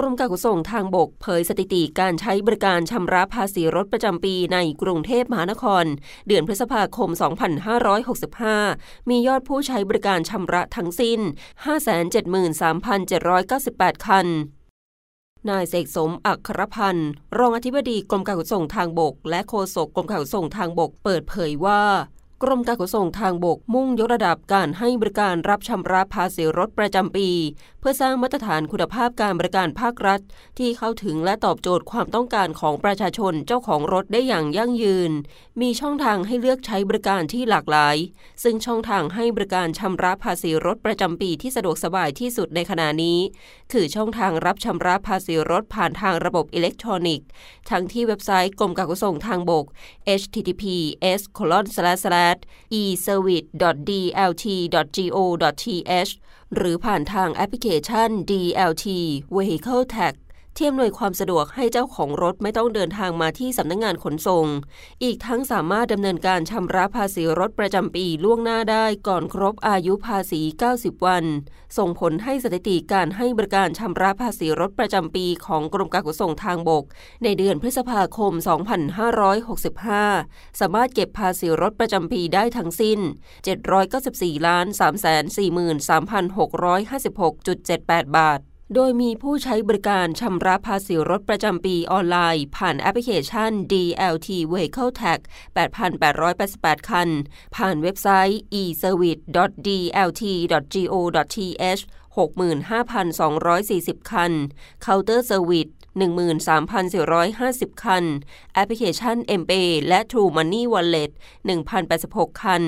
กรมการขนส่งทางบกเผยสถิติการใช้บริการชำระภาษีรถประจำปีในกรุงเทพมหานครเดือนพฤษภาคม 2565 มียอดผู้ใช้บริการชำระทั้งสิ้น 573,798 คันนายเสกสมอัครพันธ์รองอธิบดีกรมการขนส่งทางบกและโฆษกกรมการขนส่งทางบกเปิดเผยว่ากรมการขนส่งทางบกมุ่งยกระดับการให้บริการรับชำระภาษีรถประจำปีเพื่อสร้างมาตรฐานคุณภาพการบริการภาครัฐที่เข้าถึงและตอบโจทย์ความต้องการของประชาชนเจ้าของรถได้อย่างยั่งยืนมีช่องทางให้เลือกใช้บริการที่หลากหลายซึ่งช่องทางให้บริการชำระภาษีรถประจำปีที่สะดวกสบายที่สุดในขณะนี้คือช่องทางรับชำระภาษีรถผ่านทางระบบอิเล็กทรอนิกส์ทั้งที่เว็บไซต์กรมการขนส่งทางบก https://e-service.dlt.go.th หรือผ่านทางแอปพลิเคชัน DLT Vehicle Tag ที่อำนวยความสะดวกให้เจ้าของรถไม่ต้องเดินทางมาที่สำนักงานขนส่งอีกทั้งสามารถดำเนินการชำระภาษีรถประจำปีล่วงหน้าได้ก่อนครบอายุภาษี90วันส่งผลให้สถิติการให้บริการชำระภาษีรถประจำปีของกรมการขนส่งทางบกในเดือนพฤษภาคม 2565 สามารถเก็บภาษีรถประจำปีได้ทั้งสิ้น 794,343,656.78 บาทโดยมีผู้ใช้บริการชำระภาษีรถประจำปีออนไลน์ผ่านแอปพลิเคชัน DLT Vehicle Tag 8,888 คันผ่านเว็บไซต์ e-service.dlt.go.th 65,240 คัน Counter Service 13,450 คันแอปพลิเคชัน M.A. และ True Money Wallet 1,086 คัน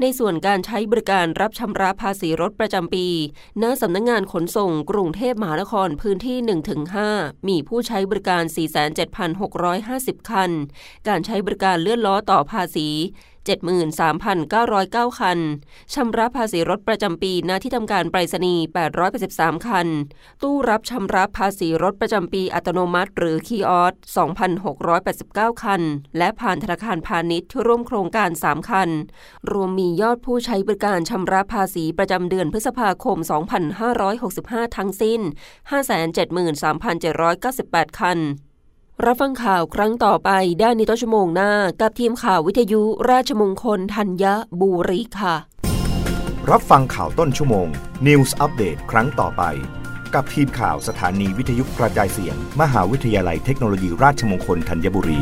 ในส่วนการใช้บริการรับชำระภาษีรถประจำปีณสำนักงานขนส่งกรุงเทพมหานครพื้นที่ 1-5 มีผู้ใช้บริการ 47,650 คันการใช้บริการเลื่อนล้อต่อภาษี 73,909 คันชำระภาษีรถประจำปีณที่ทำการไปรษณีย์ 883 คันตู้รับชำระภาษีรถประจำปีอัตโนมัติหรือคีย์ออส 2,689 คันและผ่านธนาคารพาณิชย์ร่วมโครงการ 3 คันรวมมียอดผู้ใช้บริการชำระภาษีประจำเดือนพฤษภาคม 2565 ทั้งสิ้น 573,798 คันรับฟังข่าวครั้งต่อไปได้ในต้นชั่วโมงหน้ากับทีมข่าววิทยุราชมงคลธัญบุรีค่ะรับฟังข่าวต้นชั่วโมง News Update ครั้งต่อไปกับทีมข่าวสถานีวิทยุกระจายเสียงมหาวิทยาลัยเทคโนโลยีราชมงคลธัญบุรี